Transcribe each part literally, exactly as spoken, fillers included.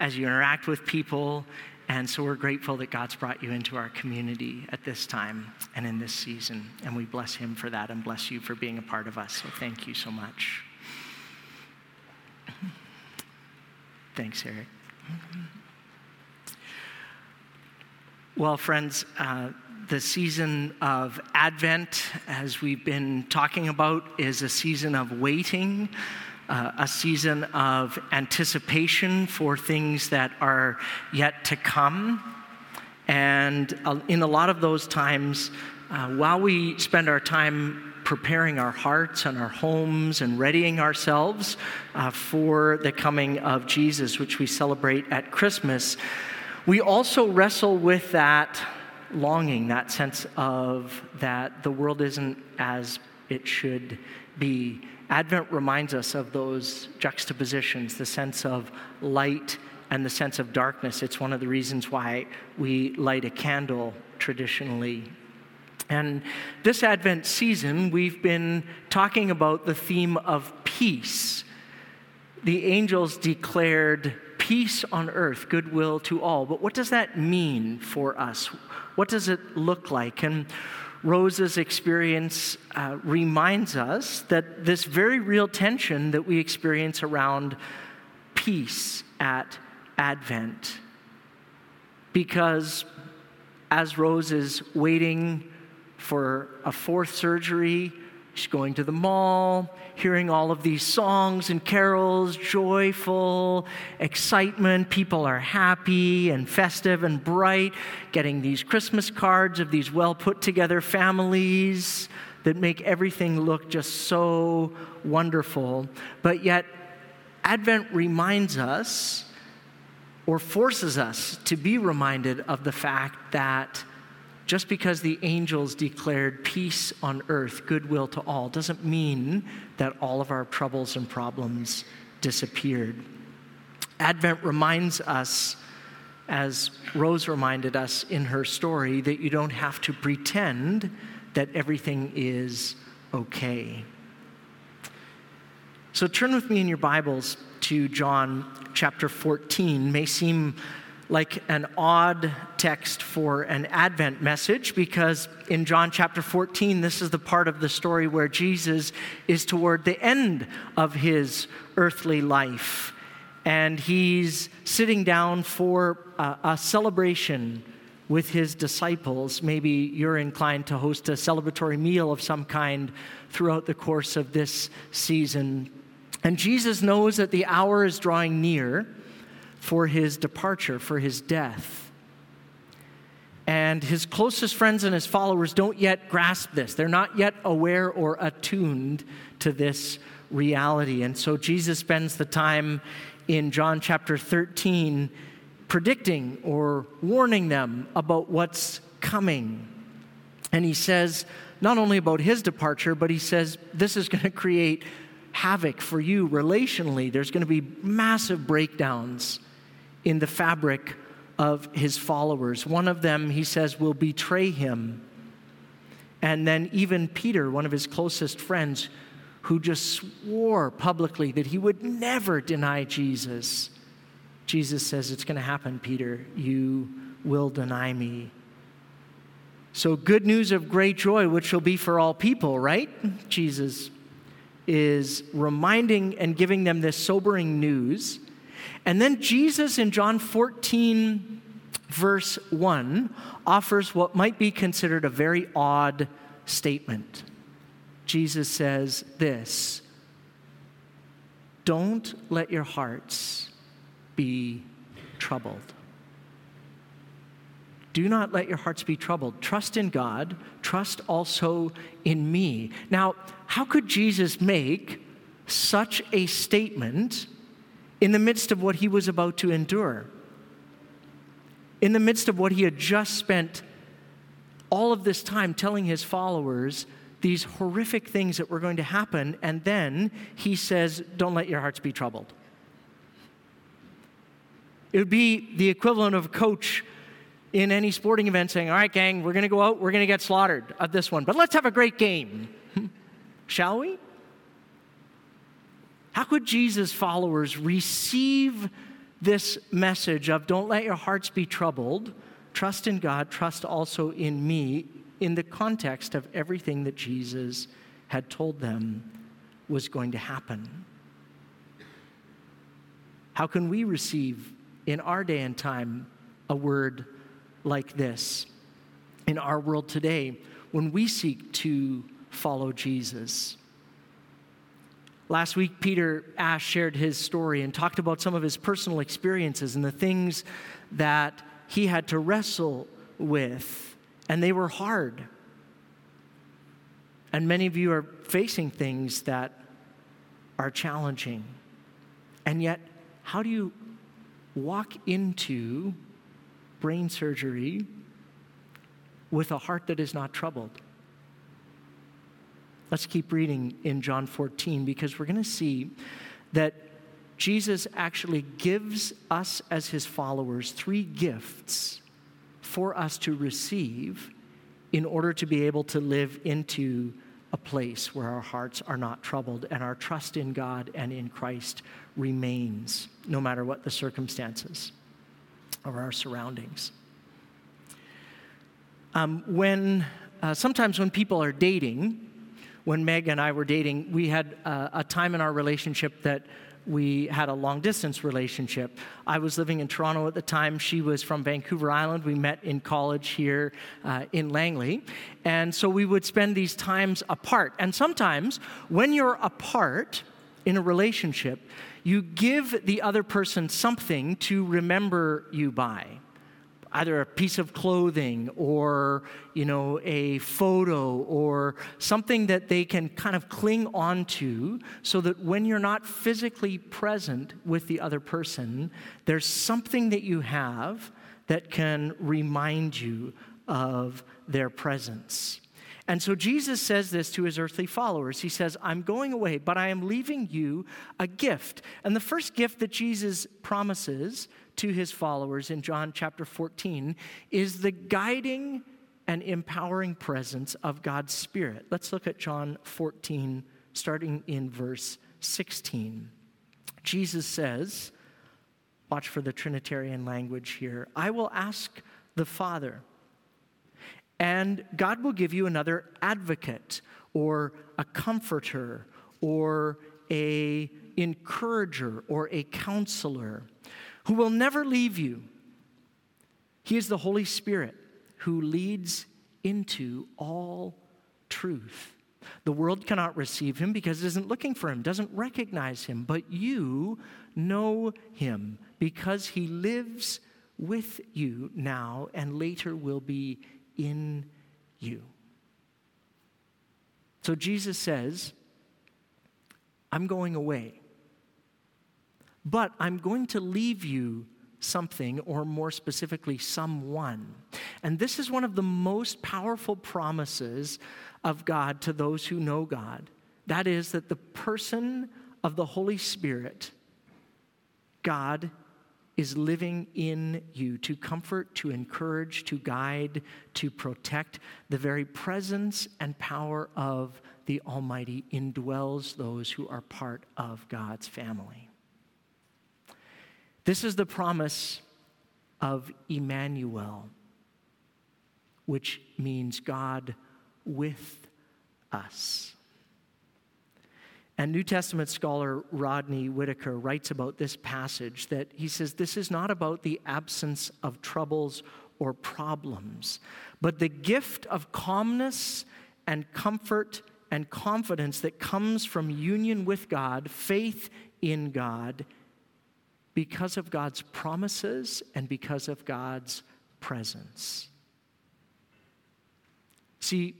as you interact with people. And so we're grateful that God's brought you into our community at this time and in this season. And we bless him for that and bless you for being a part of us. So thank you so much. Thanks, Eric. Well, friends, uh, the season of Advent, as we've been talking about, is a season of waiting. Uh, a season of anticipation for things that are yet to come. And uh, in a lot of those times, uh, while we spend our time preparing our hearts and our homes and readying ourselves uh, for the coming of Jesus, which we celebrate at Christmas, we also wrestle with that longing, that sense of that the world isn't as it should be. Advent reminds us of those juxtapositions, the sense of light and the sense of darkness. It's one of the reasons why we light a candle traditionally. And this Advent season, we've been talking about the theme of peace. The angels declared peace on earth, goodwill to all. But what does that mean for us? What does it look like? And Rose's experience uh, reminds us that this very real tension that we experience around peace at Advent. Because as Rose is waiting for a fourth surgery, she's going to the mall, hearing all of these songs and carols, joyful, excitement, people are happy and festive and bright, getting these Christmas cards of these well-put-together families that make everything look just so wonderful. But yet, Advent reminds us, or forces us to be reminded of the fact that just because the angels declared peace on earth, goodwill to all, doesn't mean that all of our troubles and problems disappeared. Advent reminds us, as Rose reminded us in her story, that you don't have to pretend that everything is okay. So turn with me in your Bibles to John chapter fourteen. May seem like an odd text for an Advent message, because in John chapter fourteen, this is the part of the story where Jesus is toward the end of his earthly life, and he's sitting down for a, a celebration with his disciples. Maybe you're inclined to host a celebratory meal of some kind throughout the course of this season. And Jesus knows that the hour is drawing near for his departure, for his death. And his closest friends and his followers don't yet grasp this. They're not yet aware or attuned to this reality. And so Jesus spends the time in John chapter thirteen predicting or warning them about what's coming. And he says, not only about his departure, but he says, this is going to create havoc for you relationally. There's going to be massive breakdowns in the fabric of his followers. One of them, he says, will betray him. And then even Peter, one of his closest friends, who just swore publicly that he would never deny Jesus, Jesus says, it's going to happen, Peter. You will deny me. So good news of great joy, which shall be for all people, right? Jesus is reminding and giving them this sobering news. And then Jesus in John fourteen, verse one, offers what might be considered a very odd statement. Jesus says this, "Don't let your hearts be troubled." Do not let your hearts be troubled. Trust in God. Trust also in me. Now, how could Jesus make such a statement in the midst of what he was about to endure? In the midst of what he had just spent all of this time telling his followers, these horrific things that were going to happen, and then he says, don't let your hearts be troubled. It would be the equivalent of a coach in any sporting event saying, all right, gang, we're going to go out, we're going to get slaughtered at this one, but let's have a great game, shall we? How could Jesus' followers receive this message of don't let your hearts be troubled, trust in God, trust also in me, in the context of everything that Jesus had told them was going to happen. How can we receive in our day and time a word like this in our world today when we seek to follow Jesus? Last week, Peter Ash shared his story and talked about some of his personal experiences and the things that he had to wrestle with, and they were hard. And many of you are facing things that are challenging. And yet, how do you walk into brain surgery with a heart that is not troubled? Let's keep reading in John fourteen, because we're going to see that Jesus actually gives us as his followers three gifts for us to receive in order to be able to live into a place where our hearts are not troubled and our trust in God and in Christ remains, no matter what the circumstances or our surroundings. Um, when uh, sometimes when people are dating, when Meg and I were dating, we had uh, a time in our relationship that we had a long-distance relationship. I was living in Toronto at the time. She was from Vancouver Island. We met in college here uh, in Langley. And so we would spend these times apart. And sometimes when you're apart in a relationship, you give the other person something to remember you by, either a piece of clothing or, you know, a photo or something that they can kind of cling on to, so that when you're not physically present with the other person, there's something that you have that can remind you of their presence. And so Jesus says this to his earthly followers. He says, I'm going away, but I am leaving you a gift. And the first gift that Jesus promises to his followers in John chapter fourteen is the guiding and empowering presence of God's Spirit. Let's look at John fourteen, starting in verse sixteen. Jesus says, watch for the Trinitarian language here, I will ask the Father, and God will give you another advocate, or a comforter, or an encourager, or a counselor, who will never leave you. He is the Holy Spirit who leads into all truth. The world cannot receive him because it isn't looking for him, doesn't recognize him, but you know him because he lives with you now and later will be in you. So Jesus says, I'm going away, but I'm going to leave you something, or more specifically, someone. And this is one of the most powerful promises of God to those who know God. That is that the person of the Holy Spirit, God, is living in you to comfort, to encourage, to guide, to protect. The very presence and power of the Almighty indwells those who are part of God's family. This is the promise of Emmanuel, which means God with us. And New Testament scholar Rodney Whitaker writes about this passage that he says, this is not about the absence of troubles or problems, but the gift of calmness and comfort and confidence that comes from union with God, faith in God, because of God's promises and because of God's presence. See,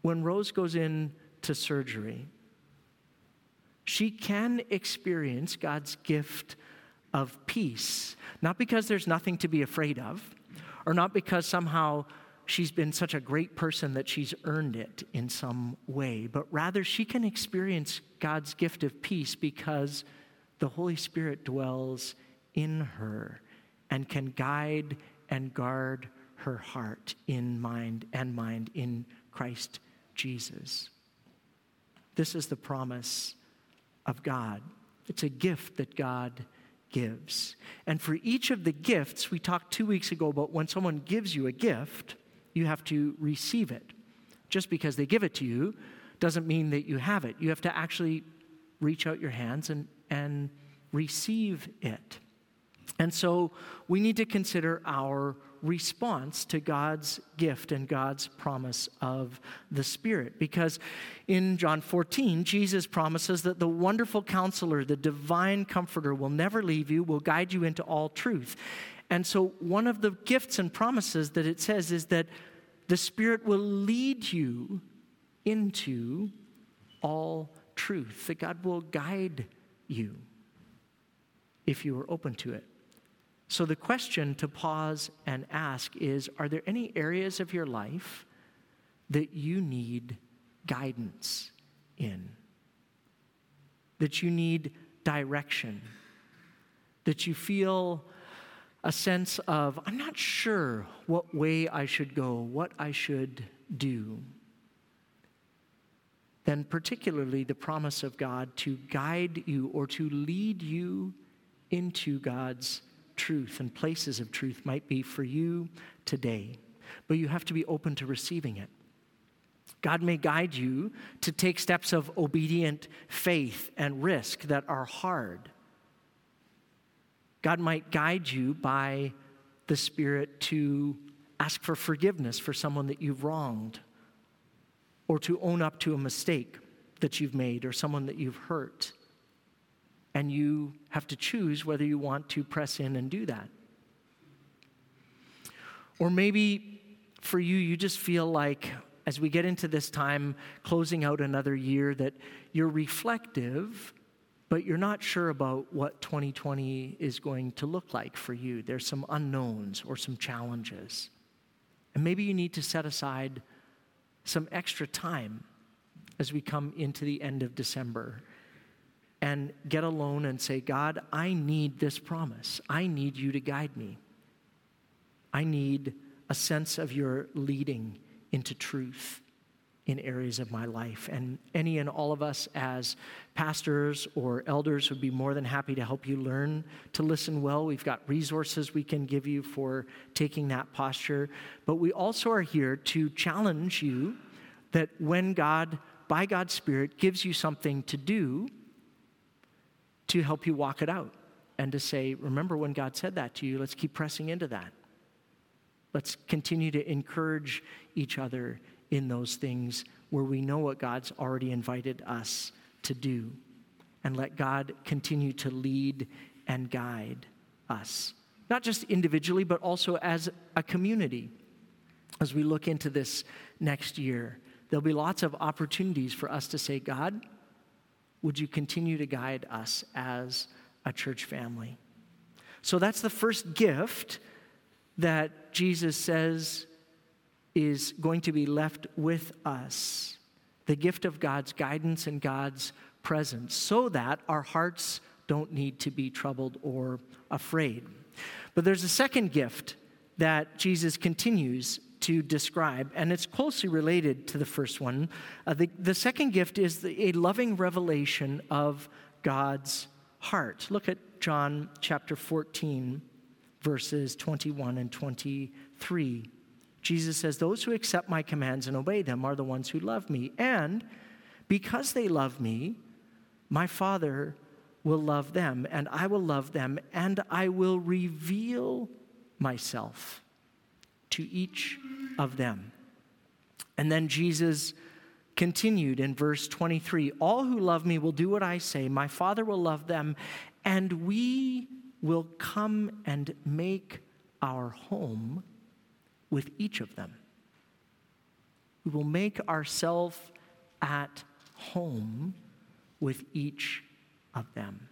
when Rose goes in to surgery, she can experience God's gift of peace, not because there's nothing to be afraid of, or not because somehow she's been such a great person that she's earned it in some way, but rather she can experience God's gift of peace because the Holy Spirit dwells in her and can guide and guard her heart in mind and mind in Christ Jesus. This is the promise of God. It's a gift that God gives. And for each of the gifts, we talked two weeks ago about when someone gives you a gift, you have to receive it. Just because they give it to you doesn't mean that you have it. You have to actually reach out your hands and, and receive it. And so we need to consider our response to God's gift and God's promise of the Spirit. Because in John fourteen, Jesus promises that the wonderful counselor, the divine comforter, will never leave you, will guide you into all truth. And so one of the gifts and promises that it says is that the Spirit will lead you into all truth, that God will guide you if you are open to it. So the question to pause and ask is, are there any areas of your life that you need guidance in? That you need direction? That you feel a sense of, I'm not sure what way I should go, what I should do? Then particularly the promise of God to guide you or to lead you into God's truth and places of truth might be for you today, but you have to be open to receiving it. God may guide you to take steps of obedient faith and risk that are hard. God might guide you by the Spirit to ask for forgiveness for someone that you've wronged, or to own up to a mistake that you've made or someone that you've hurt. And you have to choose whether you want to press in and do that. Or maybe for you, you just feel like as we get into this time, closing out another year, that you're reflective, but you're not sure about what twenty twenty is going to look like for you. There's some unknowns or some challenges. And maybe you need to set aside some extra time as we come into the end of December and get alone and say, God, I need this promise. I need you to guide me. I need a sense of your leading into truth in areas of my life. And any and all of us as pastors or elders would be more than happy to help you learn to listen well. We've got resources we can give you for taking that posture. But we also are here to challenge you that when God, by God's Spirit, gives you something to do, to help you walk it out and to say, remember when God said that to you, let's keep pressing into that. Let's continue to encourage each other in those things where we know what God's already invited us to do, and let God continue to lead and guide us, not just individually, but also as a community. As we look into this next year, there'll be lots of opportunities for us to say, God, would you continue to guide us as a church family? So that's the first gift that Jesus says is going to be left with us, the gift of God's guidance and God's presence, so that our hearts don't need to be troubled or afraid. But there's a second gift that Jesus continues to describe, and it's closely related to the first one. Uh, the, the second gift is the, a loving revelation of God's heart. Look at John chapter fourteen, verses twenty-one and twenty-three. Jesus says, those who accept my commands and obey them are the ones who love me. And because they love me, my Father will love them, and I will love them, and I will reveal myself to each of them. And then Jesus continued in verse twenty-three, all who love me will do what I say. My Father will love them, and we will come and make our home with each of them. We will make ourselves at home with each of them.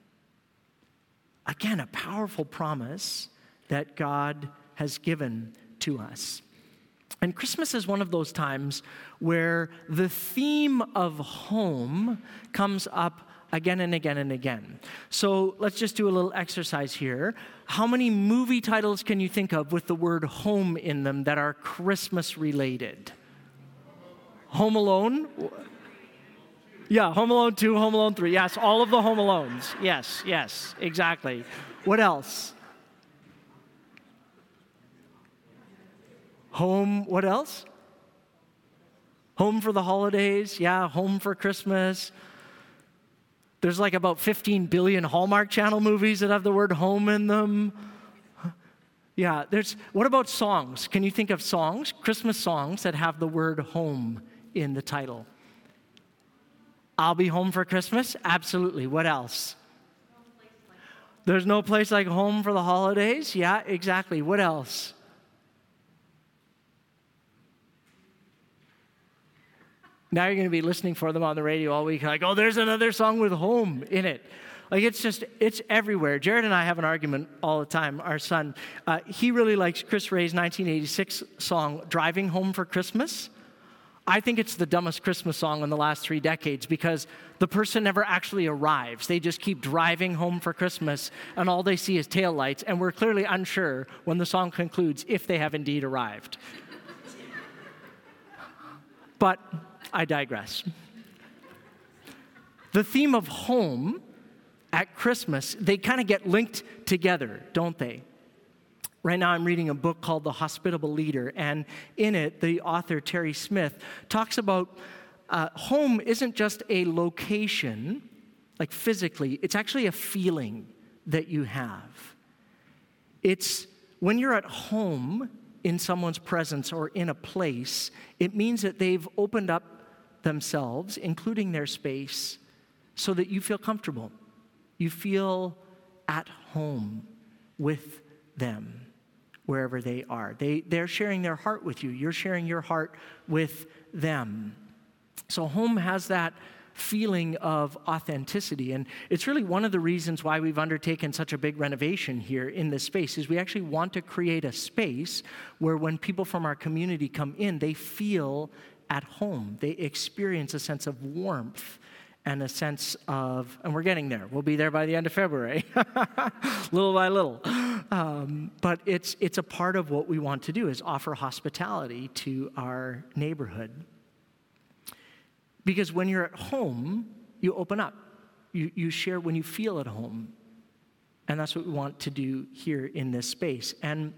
Again, a powerful promise that God has given to us. And Christmas is one of those times where the theme of home comes up again and again and again. So let's just do a little exercise here. How many movie titles can you think of with the word home in them that are Christmas related? Home Alone? Yeah, Home Alone two, Home Alone three. Yes, all of the Home Alones. Yes, yes, exactly. What else? Home, what else? Home for the holidays. Yeah, Home for Christmas. There's like about fifteen billion Hallmark Channel movies that have the word home in them. Yeah, there's, what about songs? Can you think of songs, Christmas songs that have the word home in the title? I'll Be Home for Christmas? Absolutely. What else? There's no place like home for the holidays? Yeah, exactly. What else? Now you're going to be listening for them on the radio all week. Like, oh, there's another song with home in it. Like, it's just, it's everywhere. Jared and I have an argument all the time. Our son, uh, he really likes Chris Ray's nineteen eighty-six song, Driving Home for Christmas. I think it's the dumbest Christmas song in the last three decades because the person never actually arrives. They just keep driving home for Christmas, and all they see is taillights, and we're clearly unsure when the song concludes if they have indeed arrived. But I digress. The theme of home at Christmas, they kind of get linked together, don't they? Right now I'm reading a book called The Hospitable Leader, and in it, the author Terry Smith talks about uh, home isn't just a location, like physically, it's actually a feeling that you have. It's when you're at home in someone's presence or in a place, it means that they've opened up themselves, including their space, so that you feel comfortable. You feel at home with them, wherever they are. They, they're sharing their heart with you. You're sharing your heart with them. So home has that feeling of authenticity, and it's really one of the reasons why we've undertaken such a big renovation here in this space, is we actually want to create a space where when people from our community come in, they feel at home. They experience a sense of warmth and a sense of, and we're getting there. We'll be there by the end of February, little by little. Um, but it's it's a part of what we want to do, is offer hospitality to our neighborhood. Because when you're at home, you open up. You, you share when you feel at home. And that's what we want to do here in this space. And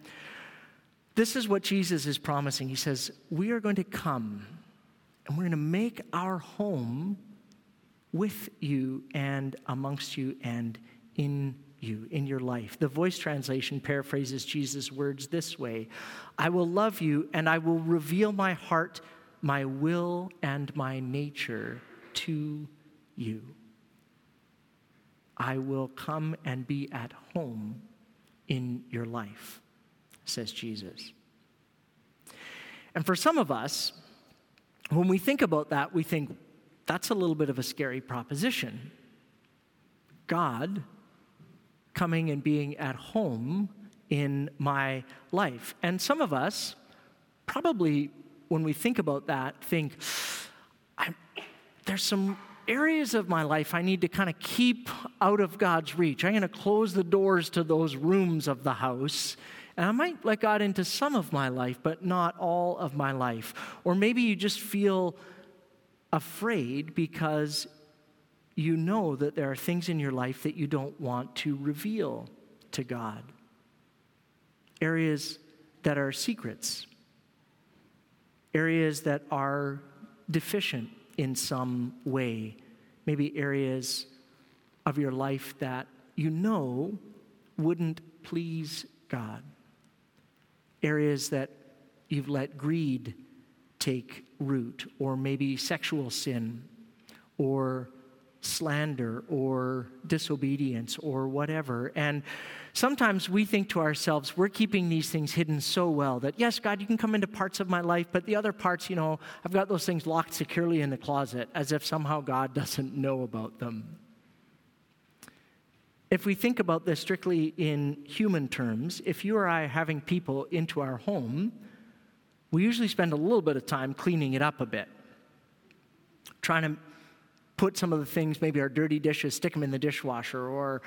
this is what Jesus is promising. He says, we are going to come, and we're going to make our home with you and amongst you and in you, in your life. The Voice translation paraphrases Jesus' words this way: I will love you, and I will reveal my heart, my will, and my nature to you. I will come and be at home in your life, says Jesus. And for some of us, when we think about that, we think, that's a little bit of a scary proposition. God coming and being at home in my life. And some of us probably, when we think about that, think, I'm, there's some areas of my life I need to kind of keep out of God's reach. I'm going to close the doors to those rooms of the house, and I might let God into some of my life, but not all of my life. Or maybe you just feel afraid because you know that there are things in your life that you don't want to reveal to God. Areas that are secrets. Areas that are deficient in some way. Maybe areas of your life that you know wouldn't please God. Areas that you've let greed take root, or maybe sexual sin, or slander, or disobedience, or whatever. And sometimes we think to ourselves, we're keeping these things hidden so well that, yes, God, you can come into parts of my life, but the other parts, you know, I've got those things locked securely in the closet, as if somehow God doesn't know about them. If we think about this strictly in human terms, if you or I are having people into our home, we usually spend a little bit of time cleaning it up a bit, trying to put some of the things, maybe our dirty dishes, stick them in the dishwasher, or,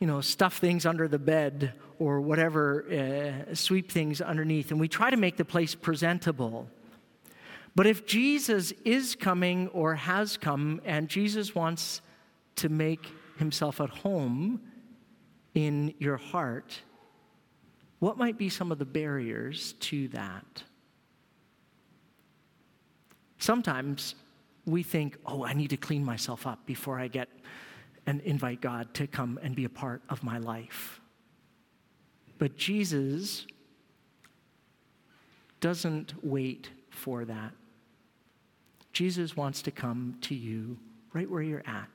you know, stuff things under the bed, or whatever, uh, sweep things underneath, and we try to make the place presentable. But if Jesus is coming or has come, and Jesus wants to make himself at home in your heart, what might be some of the barriers to that? Sometimes we think, oh, I need to clean myself up before I get and invite God to come and be a part of my life. But Jesus doesn't wait for that. Jesus wants to come to you right where you're at,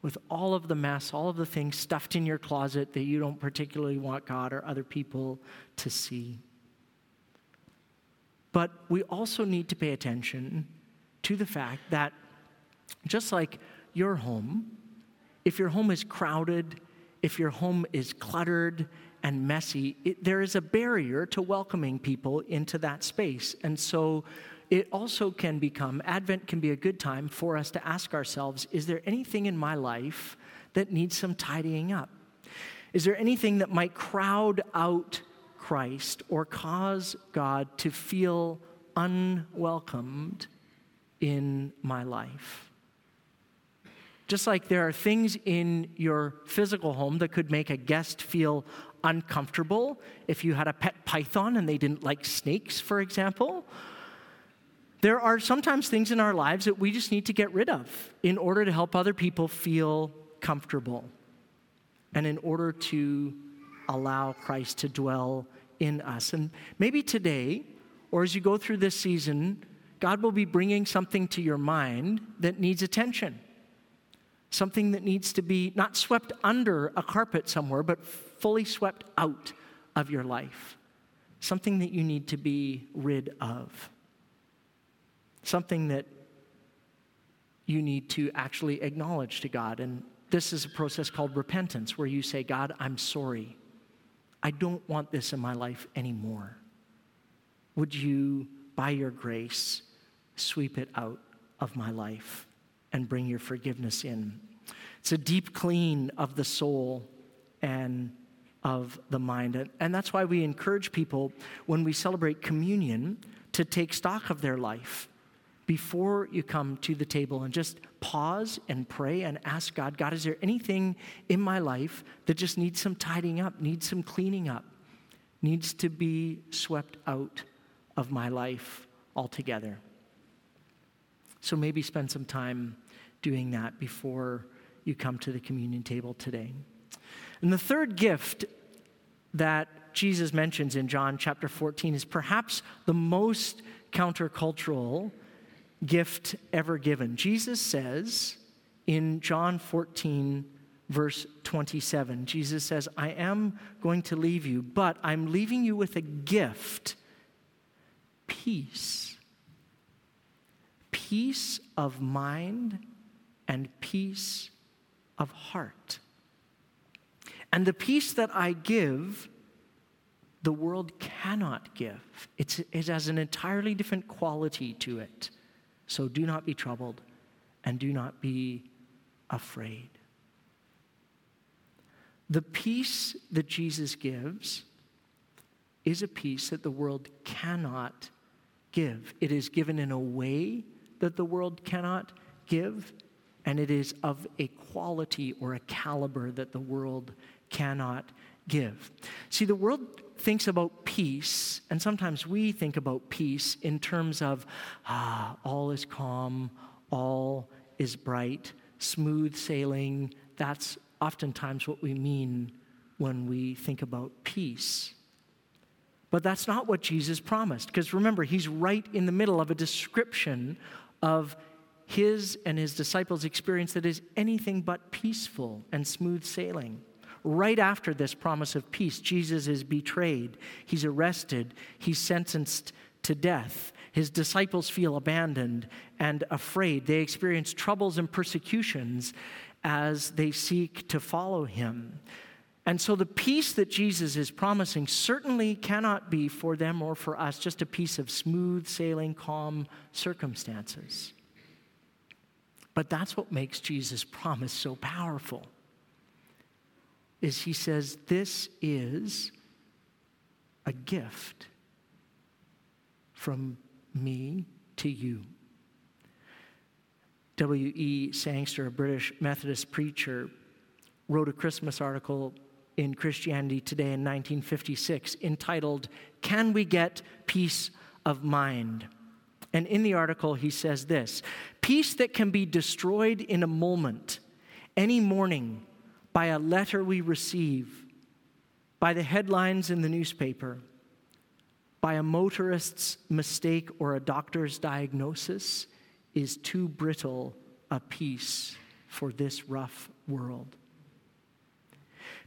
with all of the mess, all of the things stuffed in your closet that you don't particularly want God or other people to see. But we also need to pay attention to the fact that just like your home, if your home is crowded, if your home is cluttered and messy, it, there is a barrier to welcoming people into that space. And so it also can become, Advent can be a good time for us to ask ourselves, is there anything in my life that needs some tidying up? Is there anything that might crowd out Christ or cause God to feel unwelcomed in my life? Just like there are things in your physical home that could make a guest feel uncomfortable, if you had a pet python and they didn't like snakes, for example, there are sometimes things in our lives that we just need to get rid of in order to help other people feel comfortable and in order to allow Christ to dwell in us. And maybe today, or as you go through this season, God will be bringing something to your mind that needs attention, something that needs to be not swept under a carpet somewhere, but fully swept out of your life, something that you need to be rid of. Something that you need to actually acknowledge to God. And this is a process called repentance, where you say, God, I'm sorry. I don't want this in my life anymore. Would you, by your grace, sweep it out of my life and bring your forgiveness in? It's a deep clean of the soul and of the mind. And that's why we encourage people, when we celebrate communion, to take stock of their life before you come to the table, and just pause and pray and ask God, God, is there anything in my life that just needs some tidying up, needs some cleaning up, needs to be swept out of my life altogether? So maybe spend some time doing that before you come to the communion table today. And the third gift that Jesus mentions in John chapter fourteen is perhaps the most countercultural gift ever given. Jesus says in John fourteen, verse twenty-seven, Jesus says, I am going to leave you, but I'm leaving you with a gift, peace. Peace of mind and peace of heart. And the peace that I give, the world cannot give. It's, it has an entirely different quality to it. So do not be troubled and do not be afraid. The peace that Jesus gives is a peace that the world cannot give. It is given in a way that the world cannot give, and it is of a quality or a caliber that the world cannot give. See, the world thinks about peace, and sometimes we think about peace in terms of, ah, all is calm, all is bright, smooth sailing. That's oftentimes what we mean when we think about peace. But that's not what Jesus promised, because remember, he's right in the middle of a description of his and his disciples' experience that is anything but peaceful and smooth sailing. Right after this promise of peace, Jesus is betrayed, he's arrested, he's sentenced to death. His disciples feel abandoned and afraid. They experience troubles and persecutions as they seek to follow him. And so the peace that Jesus is promising certainly cannot be for them or for us just a piece of smooth sailing, calm circumstances. But that's what makes Jesus' promise so powerful. Is he says, this is a gift from me to you. W E Sangster, a British Methodist preacher, wrote a Christmas article in Christianity Today in nineteen fifty-six entitled, "Can We Get Peace of Mind?" And in the article, he says this, "Peace that can be destroyed in a moment, any morning, by a letter we receive, by the headlines in the newspaper, by a motorist's mistake or a doctor's diagnosis, is too brittle a peace for this rough world.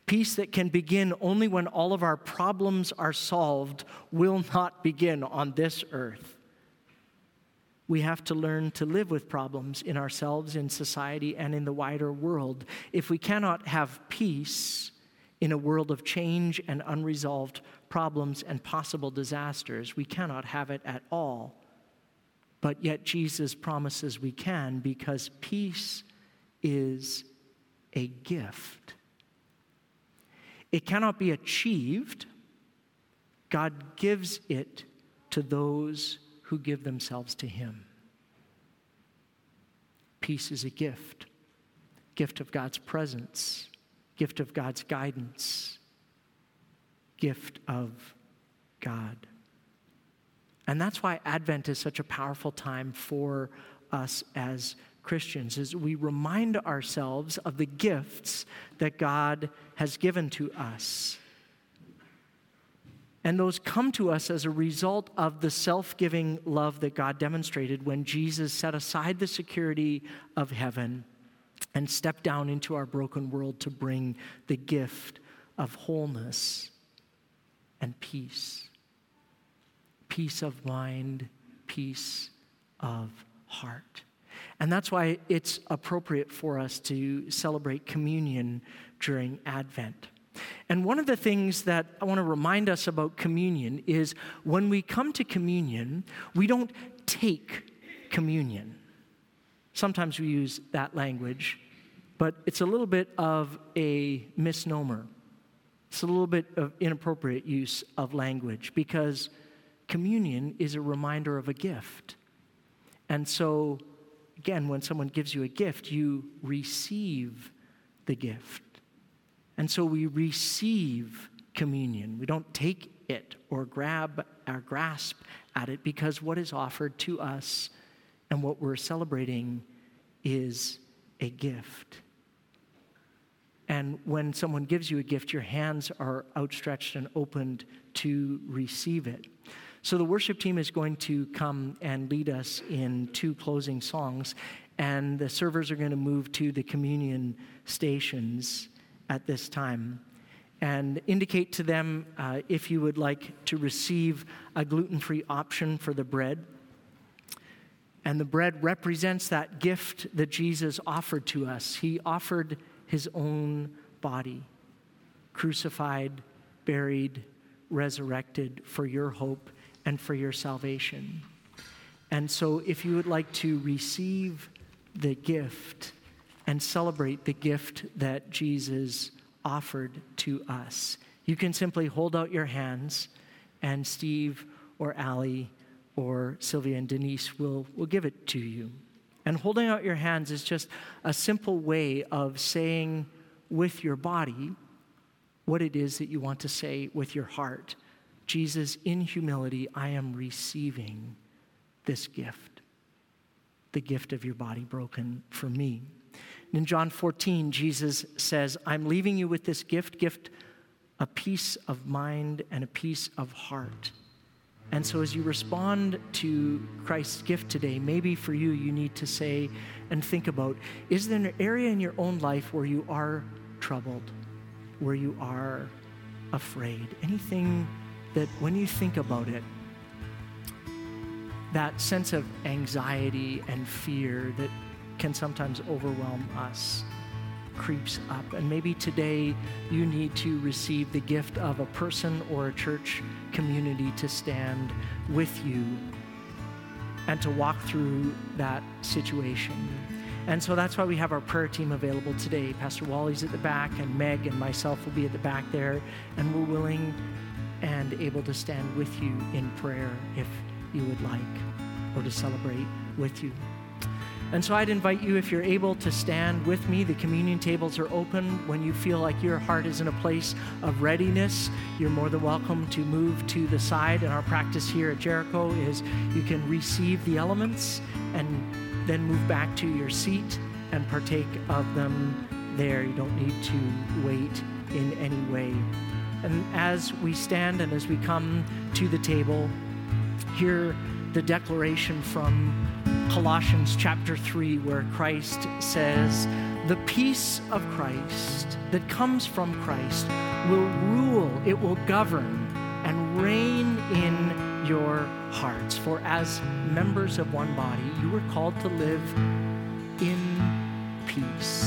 Peace that can begin only when all of our problems are solved will not begin on this earth. We have to learn to live with problems in ourselves, in society, and in the wider world. If we cannot have peace in a world of change and unresolved problems and possible disasters, we cannot have it at all. But yet Jesus promises we can, because peace is a gift. It cannot be achieved. God gives it to those who give themselves to Him. Peace is a gift, gift of God's presence, gift of God's guidance, gift of God. And that's why Advent is such a powerful time for us as Christians, is we remind ourselves of the gifts that God has given to us. And those come to us as a result of the self-giving love that God demonstrated when Jesus set aside the security of heaven and stepped down into our broken world to bring the gift of wholeness and peace. Peace of mind, peace of heart. And that's why it's appropriate for us to celebrate communion during Advent. And one of the things that I want to remind us about communion is when we come to communion, we don't take communion. Sometimes we use that language, but it's a little bit of a misnomer. It's a little bit of inappropriate use of language, because communion is a reminder of a gift. And so, again, when someone gives you a gift, you receive the gift. And so we receive communion. We don't take it or grab or grasp at it, because what is offered to us and what we're celebrating is a gift. And when someone gives you a gift, your hands are outstretched and opened to receive it. So the worship team is going to come and lead us in two closing songs, and the servers are going to move to the communion stations at this time, and indicate to them uh, if you would like to receive a gluten-free option for the bread. And the bread represents that gift that Jesus offered to us. He offered His own body, crucified, buried, resurrected for your hope and for your salvation. And so if you would like to receive the gift and celebrate the gift that Jesus offered to us, you can simply hold out your hands, and Steve or Allie or Sylvia and Denise will, will give it to you. And holding out your hands is just a simple way of saying with your body what it is that you want to say with your heart. Jesus, in humility, I am receiving this gift, the gift of your body broken for me. In John fourteen, Jesus says, I'm leaving you with this gift, gift, a peace of mind and a peace of heart. And so as you respond to Christ's gift today, maybe for you, you need to say and think about, is there an area in your own life where you are troubled, where you are afraid? Anything that when you think about it, that sense of anxiety and fear that can sometimes overwhelm us creeps up. And maybe today you need to receive the gift of a person or a church community to stand with you and to walk through that situation. And so that's why we have our prayer team available today. Pastor Wally's at the back, and Meg and myself will be at the back there, and we're willing and able to stand with you in prayer if you would like. or to celebrate with you. And so I'd invite you, if you're able, to stand with me. The communion tables are open. When you feel like your heart is in a place of readiness, you're more than welcome to move to the side. And our practice here at Jericho is you can receive the elements and then move back to your seat and partake of them there. You don't need to wait in any way. And as we stand and as we come to the table, hear the declaration from Colossians chapter three, where Christ says, the peace of Christ that comes from Christ will rule, it will govern and reign in your hearts. For as members of one body, you were called to live in peace.